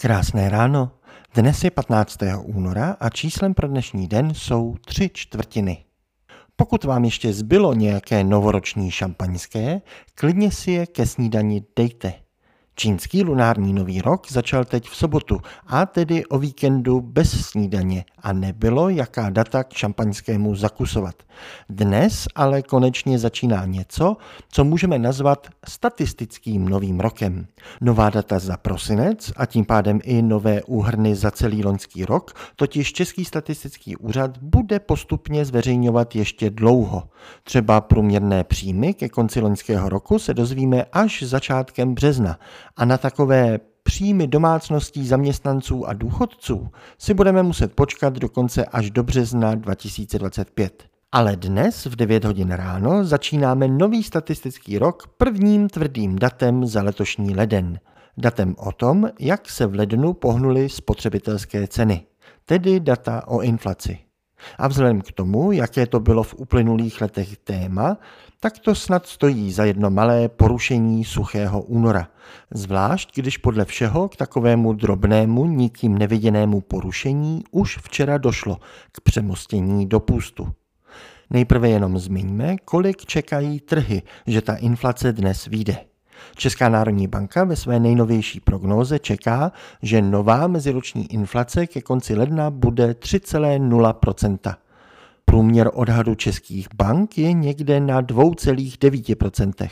Krásné ráno. Dnes je 15. února a číslem pro dnešní den jsou 3/4. Pokud vám ještě zbylo nějaké novoroční šampaňské, klidně si je ke snídani dejte. Čínský lunární nový rok začal teď v sobotu, a tedy o víkendu bez snídaně a nebylo jaká data k šampaňskému zakusovat. Dnes ale konečně začíná něco, co můžeme nazvat statistickým novým rokem. Nová data za prosinec a tím pádem i nové úhrny za celý loňský rok, totiž Český statistický úřad bude postupně zveřejňovat ještě dlouho. Třeba průměrné příjmy ke konci loňského roku se dozvíme až začátkem března. A na takové příjmy domácností, zaměstnanců a důchodců si budeme muset počkat dokonce až do března 2025. Ale dnes v 9 hodin ráno začínáme nový statistický rok prvním tvrdým datem za letošní leden. Datem o tom, jak se v lednu pohnuly spotřebitelské ceny, tedy data o inflaci. A vzhledem k tomu, jaké to bylo v uplynulých letech téma, tak to snad stojí za jedno malé porušení suchého února. Zvlášť, když podle všeho k takovému drobnému, nikým neviděnému porušení už včera došlo k přemostění do půstu. Nejprve jenom zmiňme, kolik čekají trhy, že ta inflace dnes vyjde. Česká národní banka ve své nejnovější prognóze čeká, že nová meziroční inflace ke konci ledna bude 3,0%. Průměr odhadu českých bank je někde na 2,9%.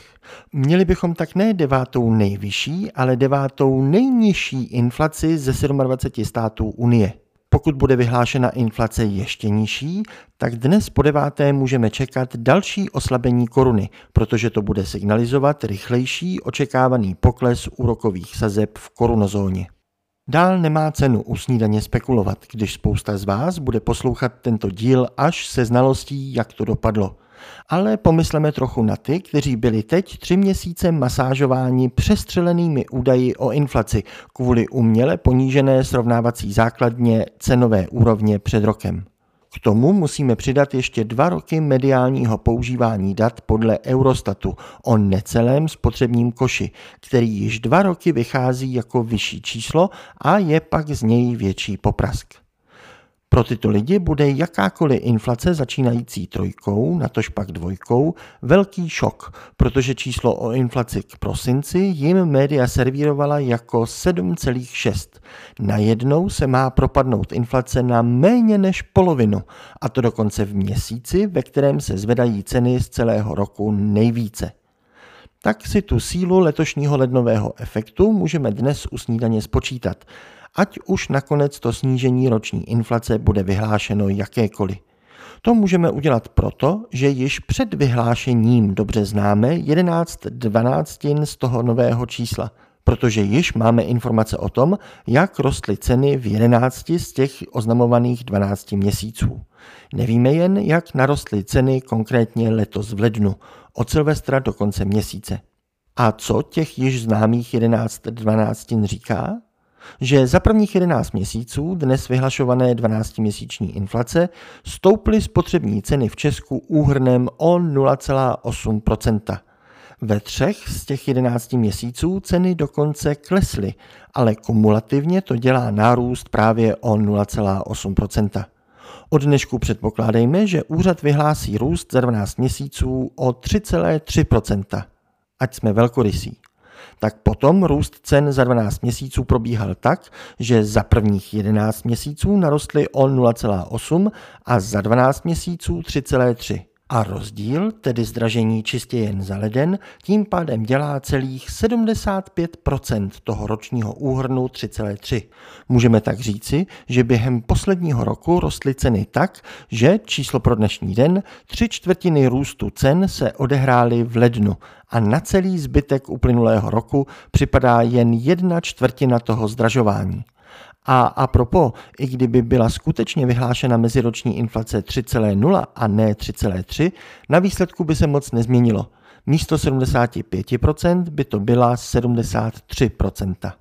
Měli bychom tak ne 9. nejvyšší, ale 9. nejnižší inflaci ze 27 států Unie. Pokud bude vyhlášena inflace ještě nižší, tak dnes po 9. můžeme čekat další oslabení koruny, protože to bude signalizovat rychlejší očekávaný pokles úrokových sazeb v korunozóně. Dál nemá cenu u snídaně spekulovat, když spousta z vás bude poslouchat tento díl až se znalostí, jak to dopadlo. Ale pomysleme trochu na ty, kteří byli teď 3 měsíce masážováni přestřelenými údaji o inflaci kvůli uměle ponížené srovnávací základně cenové úrovně před rokem. K tomu musíme přidat ještě 2 roky mediálního používání dat podle Eurostatu o necelém spotřebním koši, který již 2 roky vychází jako vyšší číslo a je pak z něj větší poprask. Pro tyto lidi bude jakákoliv inflace začínající 3, natož pak 2, velký šok, protože číslo o inflaci k prosinci jim média servírovala jako 7,6. Najednou se má propadnout inflace na méně než polovinu, a to dokonce v měsíci, ve kterém se zvedají ceny z celého roku nejvíce. Tak si tu sílu letošního lednového efektu můžeme dnes u snídaně spočítat, ať už nakonec to snížení roční inflace bude vyhlášeno jakékoliv. To můžeme udělat proto, že již před vyhlášením dobře známe 11/12 z toho nového čísla, protože již máme informace o tom, jak rostly ceny v 11 z těch oznamovaných 12 měsíců. Nevíme jen, jak narostly ceny konkrétně letos v lednu, od Silvestra do konce měsíce. A co těch již známých 11/12 říká? Že za prvních 11 měsíců dnes vyhlašované 12-měsíční inflace stouply spotřební ceny v Česku úhrnem o 0,8%. Ve 3 z těch 11 měsíců ceny dokonce klesly, ale kumulativně to dělá nárůst právě o 0,8%. Od dnešku předpokládejme, že úřad vyhlásí růst za 12 měsíců o 3,3%, ať jsme velkorysí. Tak potom růst cen za 12 měsíců probíhal tak, že za prvních 11 měsíců narostly o 0,8 a za 12 měsíců 3,3. A rozdíl, tedy zdražení čistě jen za leden, tím pádem dělá celých 75% toho ročního úhrnu 3,3. Můžeme tak říci, že během posledního roku rostly ceny tak, že číslo pro dnešní den 3/4 růstu cen se odehrály v lednu a na celý zbytek uplynulého roku připadá jen 1/4 toho zdražování. A propos, i kdyby byla skutečně vyhlášena meziroční inflace 3,0 a ne 3,3, na výsledku by se moc nezměnilo. Místo 75% by to byla 73%.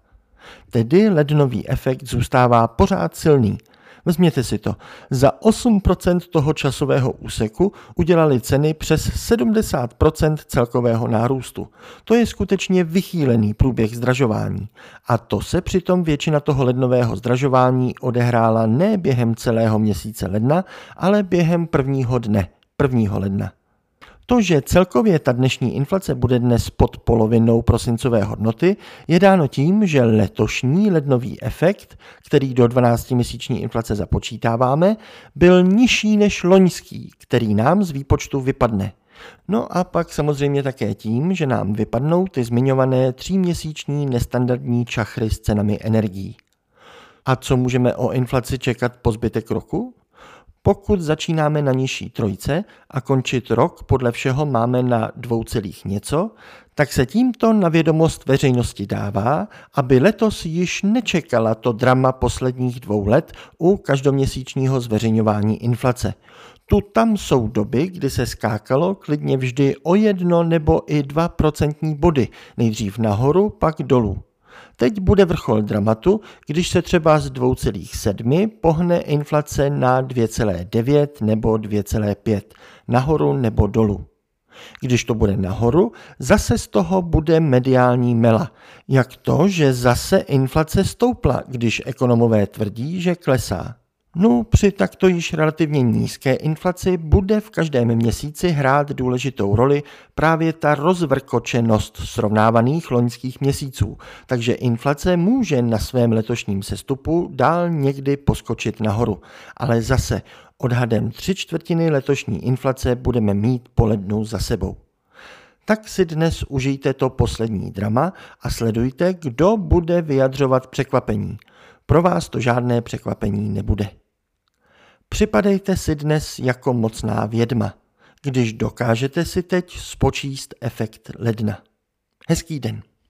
Tedy lednový efekt zůstává pořád silný. Vezměte si to. Za 8% toho časového úseku udělali ceny přes 70% celkového nárůstu. To je skutečně vychýlený průběh zdražování. A to se přitom většina toho lednového zdražování odehrála ne během celého měsíce ledna, ale během prvního dne, 1. ledna. To, že celkově ta dnešní inflace bude dnes pod polovinou prosincové hodnoty, je dáno tím, že letošní lednový efekt, který do 12-měsíční inflace započítáváme, byl nižší než loňský, který nám z výpočtu vypadne. No a pak samozřejmě také tím, že nám vypadnou ty zmiňované 3měsíční nestandardní čachry s cenami energií. A co můžeme o inflaci čekat po zbytek roku? Pokud začínáme na nižší trojce a končit rok podle všeho máme na 2 něco, tak se tímto na vědomost veřejnosti dává, aby letos již nečekala to drama posledních 2 let u každoměsíčního zveřejňování inflace. Tu tam jsou doby, kdy se skákalo klidně vždy o 1 nebo i 2 procentní body, nejdřív nahoru, pak dolů. Teď bude vrchol dramatu, když se třeba z 2,7 pohne inflace na 2,9 nebo 2,5, nahoru nebo dolů. Když to bude nahoru, zase z toho bude mediální mela. Jak to, že zase inflace stoupla, když ekonomové tvrdí, že klesá? No, při takto již relativně nízké inflaci bude v každém měsíci hrát důležitou roli právě ta rozvrkočenost srovnávaných loňských měsíců, takže inflace může na svém letošním sestupu dál někdy poskočit nahoru. Ale zase odhadem 3/4 letošní inflace budeme mít po lednu za sebou. Tak si dnes užijte to poslední drama a sledujte, kdo bude vyjadřovat překvapení. Pro vás to žádné překvapení nebude. Připadejte si dnes jako mocná vědma, když dokážete si teď spočíst efekt ledna. Hezký den.